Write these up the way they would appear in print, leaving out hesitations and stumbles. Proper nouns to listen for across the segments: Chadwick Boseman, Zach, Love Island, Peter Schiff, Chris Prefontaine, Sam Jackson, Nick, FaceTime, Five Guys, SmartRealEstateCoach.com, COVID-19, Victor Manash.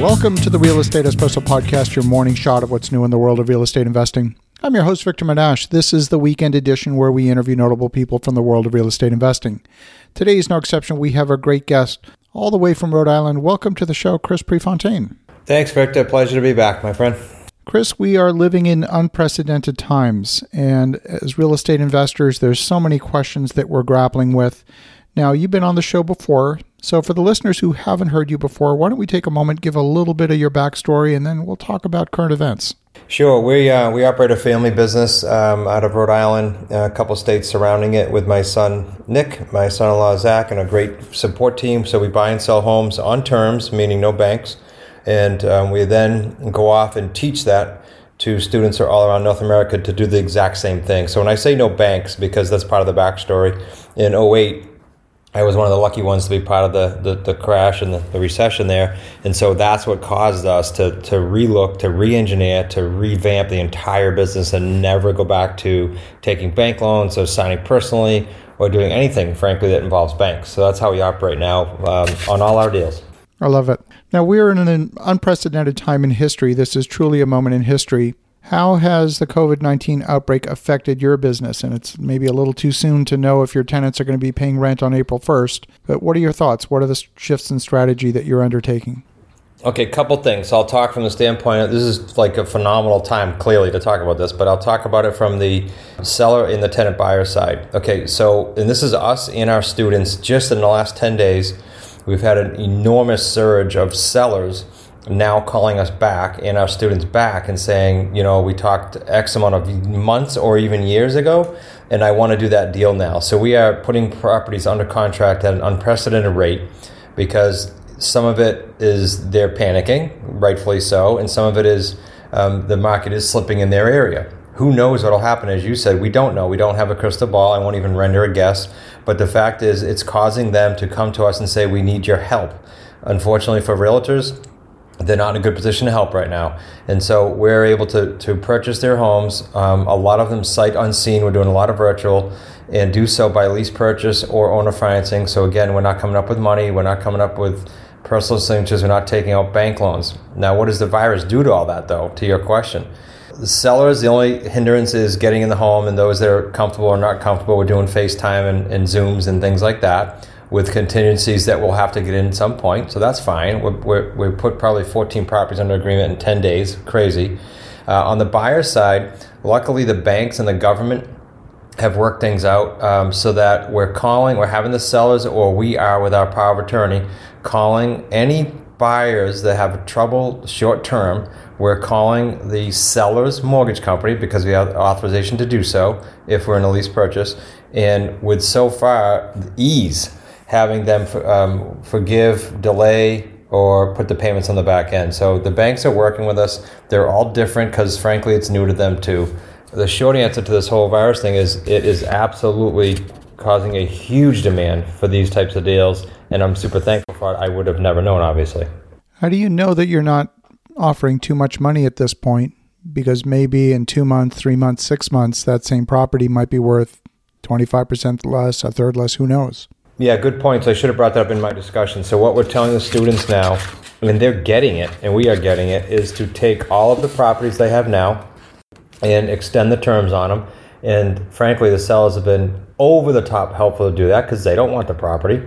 welcome to the Real Estate Espresso Podcast, your morning shot of what's new in the world of real estate investing. I'm your host, Victor Manash. This is the weekend edition where we interview notable people from the world of real estate investing. Today is no exception. We have a great guest all the way from Rhode Island. Welcome to the show, Chris Prefontaine. Thanks, Victor. Pleasure to be back, my friend. Chris, we are living in unprecedented times, and as real estate investors, there's so many questions that we're grappling with. Now, you've been on the show before, so for the listeners who haven't heard you before, why don't we take a moment, give a little bit of your backstory, and then we'll talk about current events. Sure. We operate a family business out of Rhode Island, a couple states surrounding it, with my son, Nick, my son-in-law, Zach, and a great support team. So we buy and sell homes on terms, meaning no banks, and we then go off and teach that to students all around North America to do the exact same thing. So when I say no banks, because that's part of the backstory, in 2008, I was one of the lucky ones to be part of the crash and the recession there. And so that's what caused us to relook, to re-engineer, to revamp the entire business and never go back to taking bank loans or signing personally or doing anything, frankly, that involves banks. So that's how we operate now on all our deals. I love it. Now, we're in an unprecedented time in history. This is truly a moment in history. How has the COVID-19 outbreak affected your business? And it's maybe a little too soon to know if your tenants are going to be paying rent on April 1st, but what are your thoughts? What are the shifts in strategy that you're undertaking? Okay, a couple things. I'll talk from the standpoint of, this is like a phenomenal time, clearly, to talk about this, but I'll talk about it from the seller and the tenant buyer side. Okay, so, and this is us and our students, just in the last 10 days, we've had an enormous surge of sellers now calling us back and our students back and saying, you know, we talked X amount of months or even years ago, and I want to do that deal now. So we are putting properties under contract at an unprecedented rate because some of it is they're panicking, rightfully so, and some of it is the market is slipping in their area. Who knows what'll happen? As you said, we don't know. We don't have a crystal ball. I won't even render a guess. But the fact is, it's causing them to come to us and say, we need your help. Unfortunately for realtors, they're not in a good position to help right now. And so we're able to purchase their homes. A lot of them sight unseen. We're doing a lot of virtual, and do so by lease purchase or owner financing. So again, we're not coming up with money. We're not coming up with personal signatures. We're not taking out bank loans. Now, what does the virus do to all that, though, to your question? The sellers, the only hindrance is getting in the home, and those that are comfortable or not comfortable, we're doing FaceTime and Zooms and things like that, with contingencies that we'll have to get in at some point. So that's fine. We put probably 14 properties under agreement in 10 days. Crazy. On the buyer side, luckily the banks and the government have worked things out so that we're having the sellers, or we are with our power of attorney, calling any buyers that have trouble short term. We're calling the seller's mortgage company because we have authorization to do so if we're in a lease purchase. And with so far ease, having them forgive, delay, or put the payments on the back end. So the banks are working with us. They're all different because, frankly, it's new to them too. The short answer to this whole virus thing is it is absolutely causing a huge demand for these types of deals, and I'm super thankful for it. I would have never known, obviously. How do you know that you're not offering too much money at this point? Because maybe in 2 months, 3 months, 6 months, that same property might be worth 25% less, a third less, who knows? Yeah, good point. So I should have brought that up in my discussion. So what we're telling the students now, and they're getting it, and we are getting it, is to take all of the properties they have now and extend the terms on them. And frankly, the sellers have been over the top helpful to do that because they don't want the property.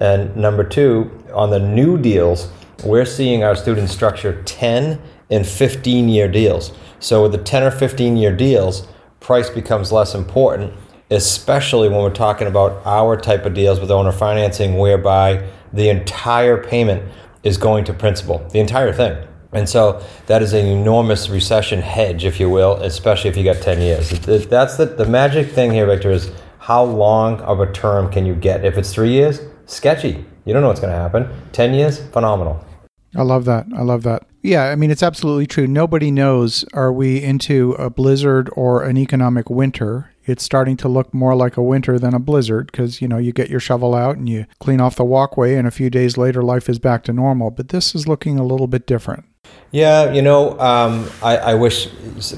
And number two, on the new deals, we're seeing our students structure 10 and 15-year deals. So with the 10 or 15-year deals, price becomes less important, especially when we're talking about our type of deals with owner financing, whereby the entire payment is going to principal, the entire thing. And so that is an enormous recession hedge, if you will, especially if you got 10 years. That's the magic thing here, Victor, is how long of a term can you get? If it's 3 years, sketchy. You don't know what's going to happen. 10 years, phenomenal. I love that. I love that. Yeah, I mean, it's absolutely true. Nobody knows, are we into a blizzard or an economic winter? It's starting to look more like a winter than a blizzard because, you know, you get your shovel out and you clean off the walkway and a few days later, life is back to normal. But this is looking a little bit different. Yeah, you know, I wish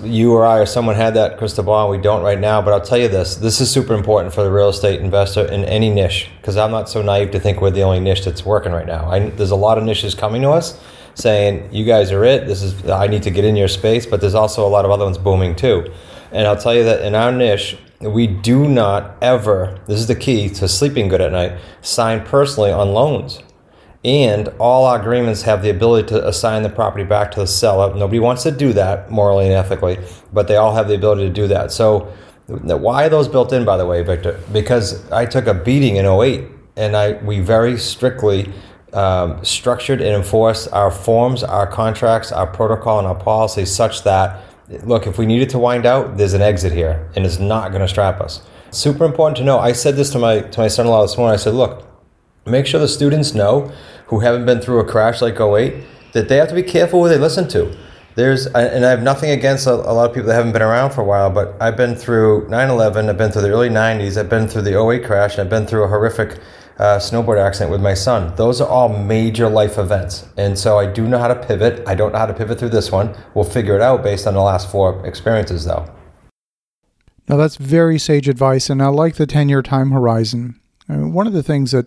you or I or someone had that crystal ball. We don't right now, but I'll tell you this. This is super important for the real estate investor in any niche, because I'm not so naive to think we're the only niche that's working right now. There's a lot of niches coming to us saying, you guys are it. This is, I need to get in your space, but there's also a lot of other ones booming too. And I'll tell you that in our niche, we do not ever, this is the key to sleeping good at night, sign personally on loans. And all our agreements have the ability to assign the property back to the seller. Nobody wants to do that morally and ethically, but they all have the ability to do that. So why are those built in, by the way, Victor? Because I took a beating in 08, and we very strictly structured and enforced our forms, our contracts, our protocol, and our policies such that, look, if we needed to wind out, there's an exit here, and it's not going to strap us. Super important to know. I said this to my son-in-law this morning. I said, look, make sure the students know who haven't been through a crash like 08 that they have to be careful who they listen to. And I have nothing against a lot of people that haven't been around for a while, but I've been through 9/11, I've been through the early 90s, I've been through the 08 crash, and I've been through a horrific snowboard accident with my son. Those are all major life events. And so I do know how to pivot. I don't know how to pivot through this one. We'll figure it out based on the last four experiences, though. Now, that's very sage advice, and I like the 10-year time horizon. I mean, one of the things that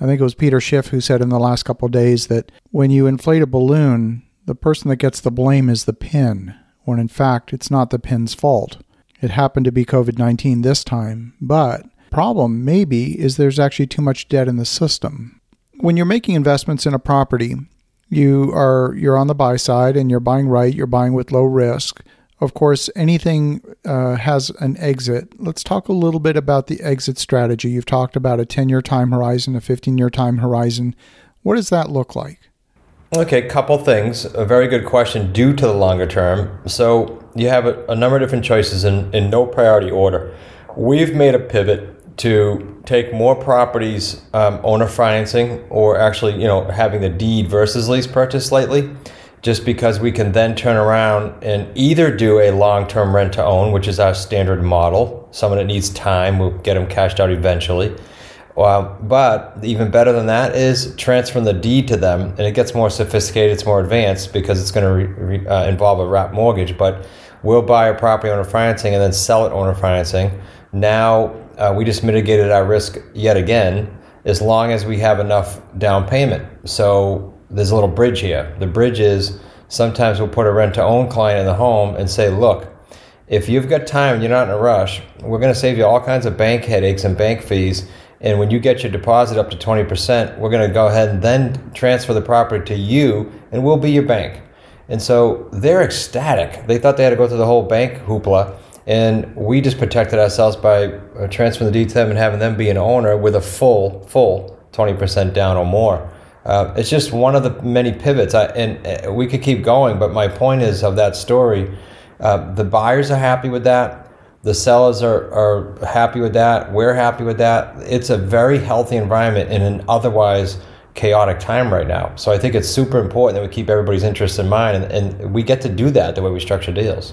I think it was Peter Schiff who said in the last couple of days that when you inflate a balloon, the person that gets the blame is the pin, when in fact, it's not the pin's fault. It happened to be COVID-19 this time, but problem maybe is there's actually too much debt in the system. When you're making investments in a property, you're on the buy side and you're buying right, you're buying with low risk. Of course, anything has an exit. Let's talk a little bit about the exit strategy. You've talked about a 10-year time horizon, a 15-year time horizon. What does that look like? Okay, couple things. A very good question due to the longer term. So you have a number of different choices in no priority order. We've made a pivot to take more properties owner financing, or actually, having the deed versus lease purchase slightly, just because we can then turn around and either do a long-term rent-to-own, which is our standard model. Someone that needs time, we'll get them cashed out eventually. But even better than that is transferring the deed to them, and it gets more sophisticated, it's more advanced, because it's going to involve a wrap mortgage. But we'll buy a property owner financing and then sell it owner financing. Now we just mitigated our risk yet again, as long as we have enough down payment. So there's a little bridge here. The bridge is sometimes we'll put a rent-to-own client in the home and say, look, if you've got time and you're not in a rush, we're going to save you all kinds of bank headaches and bank fees. And when you get your deposit up to 20%, we're going to go ahead and then transfer the property to you, and we'll be your bank. And so they're ecstatic. They thought they had to go through the whole bank hoopla. And we just protected ourselves by transferring the deed to them and having them be an owner with a full 20% down or more. It's just one of the many pivots, and we could keep going, but my point is of that story, the buyers are happy with that, the sellers are happy with that, we're happy with that. It's a very healthy environment in an otherwise chaotic time right now. So I think it's super important that we keep everybody's interests in mind, and we get to do that the way we structure deals.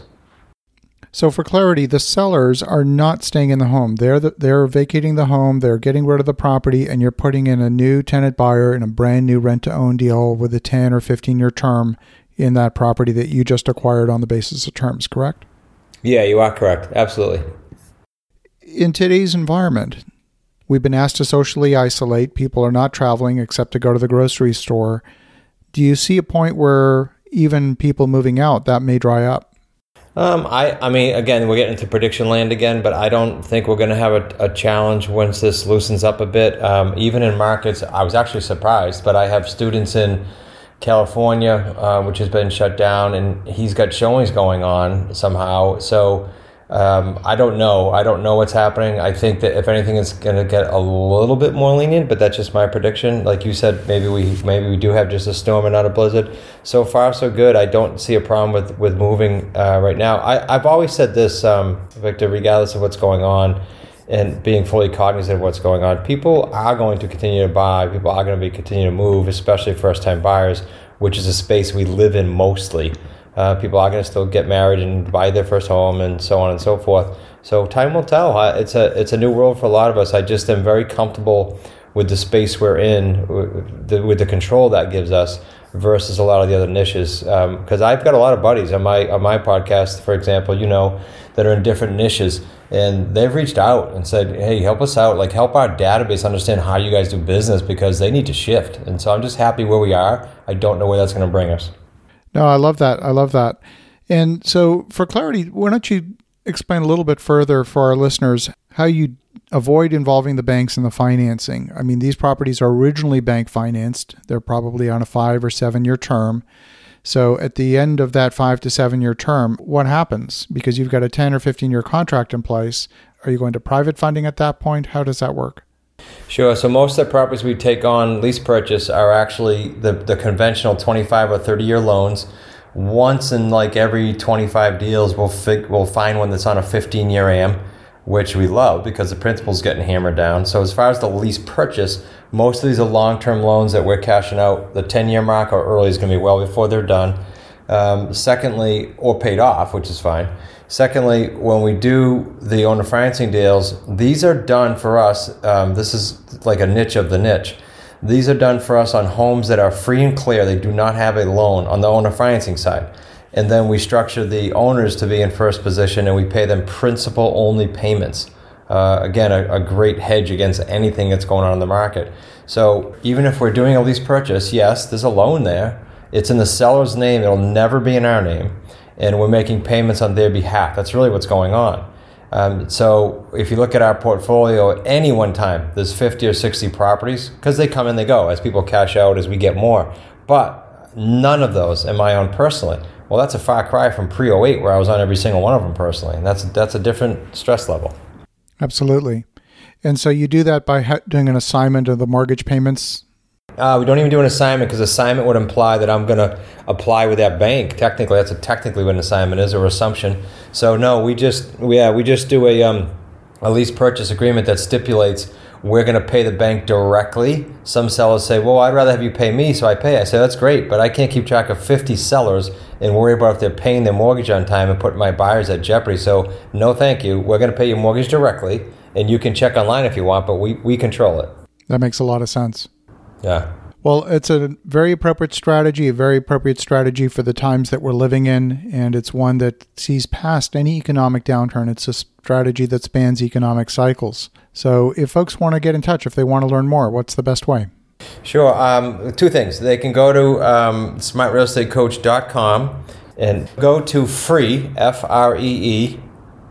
So for clarity, the sellers are not staying in the home. They're vacating the home, they're getting rid of the property, and you're putting in a new tenant buyer in a brand new rent-to-own deal with a 10 or 15-year term in that property that you just acquired on the basis of terms, correct? Yeah, you are correct. Absolutely. In today's environment, we've been asked to socially isolate. People are not traveling except to go to the grocery store. Do you see a point where even people moving out, that may dry up? I mean, again, we're getting into prediction land again, but I don't think we're going to have a challenge once this loosens up a bit. Even in markets, I was actually surprised, but I have students in California, which has been shut down, and he's got showings going on somehow. So I don't know. I don't know what's happening. I think that if anything, it's going to get a little bit more lenient, but that's just my prediction. Like you said, maybe we do have just a storm and not a blizzard. So far, so good. I don't see a problem with moving right now. I've always said this, Victor, regardless of what's going on and being fully cognizant of what's going on, people are going to continue to buy. People are going to continue to move, especially first-time buyers, which is a space we live in mostly. People are going to still get married and buy their first home and so on and so forth. So time will tell. It's a new world for a lot of us. I just am very comfortable with the space we're in, with the control that gives us, versus a lot of the other niches. Because I've got a lot of buddies on my podcast, for example, that are in different niches, and they've reached out and said, hey, help us out, like help our database understand how you guys do business, because they need to shift. And so I'm just happy where we are. I don't know where that's going to bring us. No, I love that. I love that. And so for clarity, why don't you explain a little bit further for our listeners how you avoid involving the banks in the financing. I mean, these properties are originally bank financed. They're probably on a 5 or 7 year term. So at the end of that 5 to 7 year term, what happens? Because you've got a 10 or 15 year contract in place. Are you going to private funding at that point? How does that work? Sure. So most of the properties we take on lease purchase are actually the conventional 25 or 30 year loans. Once in like every 25 deals, we'll find one that's on a 15 year AM, which we love because the principal's getting hammered down. So as far as the lease purchase, most of these are long-term loans that we're cashing out. The 10-year mark or early is going to be well before they're done. Secondly, or paid off, which is fine. Secondly, when we do the owner financing deals, these are done for us. This is like a niche of the niche. These are done for us on homes that are free and clear. They do not have a loan on the owner financing side. And then we structure the owners to be in first position, and we pay them principal only payments. Again, a great hedge against anything that's going on in the market. So even if we're doing a lease purchase, yes, there's a loan there. It's in the seller's name. It'll never be in our name. And we're making payments on their behalf. That's really what's going on. So if you look at our portfolio at any one time, there's 50 or 60 properties, because they come and they go as people cash out, as we get more. But none of those am I on personally. Well, that's a far cry from pre-08 where I was on every single one of them personally. And that's a different stress level. Absolutely. And so you do that by doing an assignment of the mortgage payments? We don't even do an assignment, because assignment would imply that I'm going to apply with that bank. Technically, that's technically what an assignment is, or assumption. So no, we just do a lease purchase agreement that stipulates we're going to pay the bank directly. Some sellers say, well, I'd rather have you pay me, so I pay. I say, that's great, but I can't keep track of 50 sellers and worry about if they're paying their mortgage on time and putting my buyers at jeopardy. So no, thank you. We're going to pay your mortgage directly, and you can check online if you want, but we control it. That makes a lot of sense. Yeah. Well, it's a very appropriate strategy for the times that we're living in, and it's one that sees past any economic downturn. It's a strategy that spans economic cycles. So if folks want to get in touch, if they want to learn more, what's the best way? Sure. Two things. They can go to SmartRealEstateCoach.com and go to free, F-R-E-E,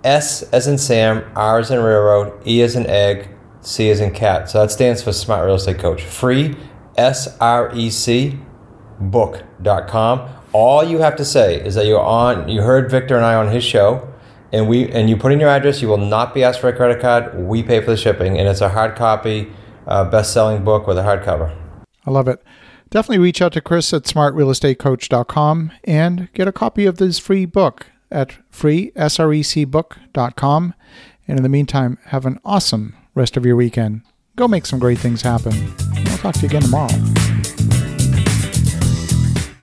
S as in Sam, R as in railroad, E as in egg, C as in cat. So that stands for Smart Real Estate Coach. Free, S-R-E-C, book.com. All you have to say is that you heard Victor and I on his show, and you put in your address. You will not be asked for a credit card. We pay for the shipping, and it's a hard copy, best-selling book with a hardcover. I love it. Definitely reach out to Chris at smartrealestatecoach.com and get a copy of this free book at freesrecbook.com. And in the meantime, have an awesome rest of your weekend. Go make some great things happen. I'll talk to you again tomorrow.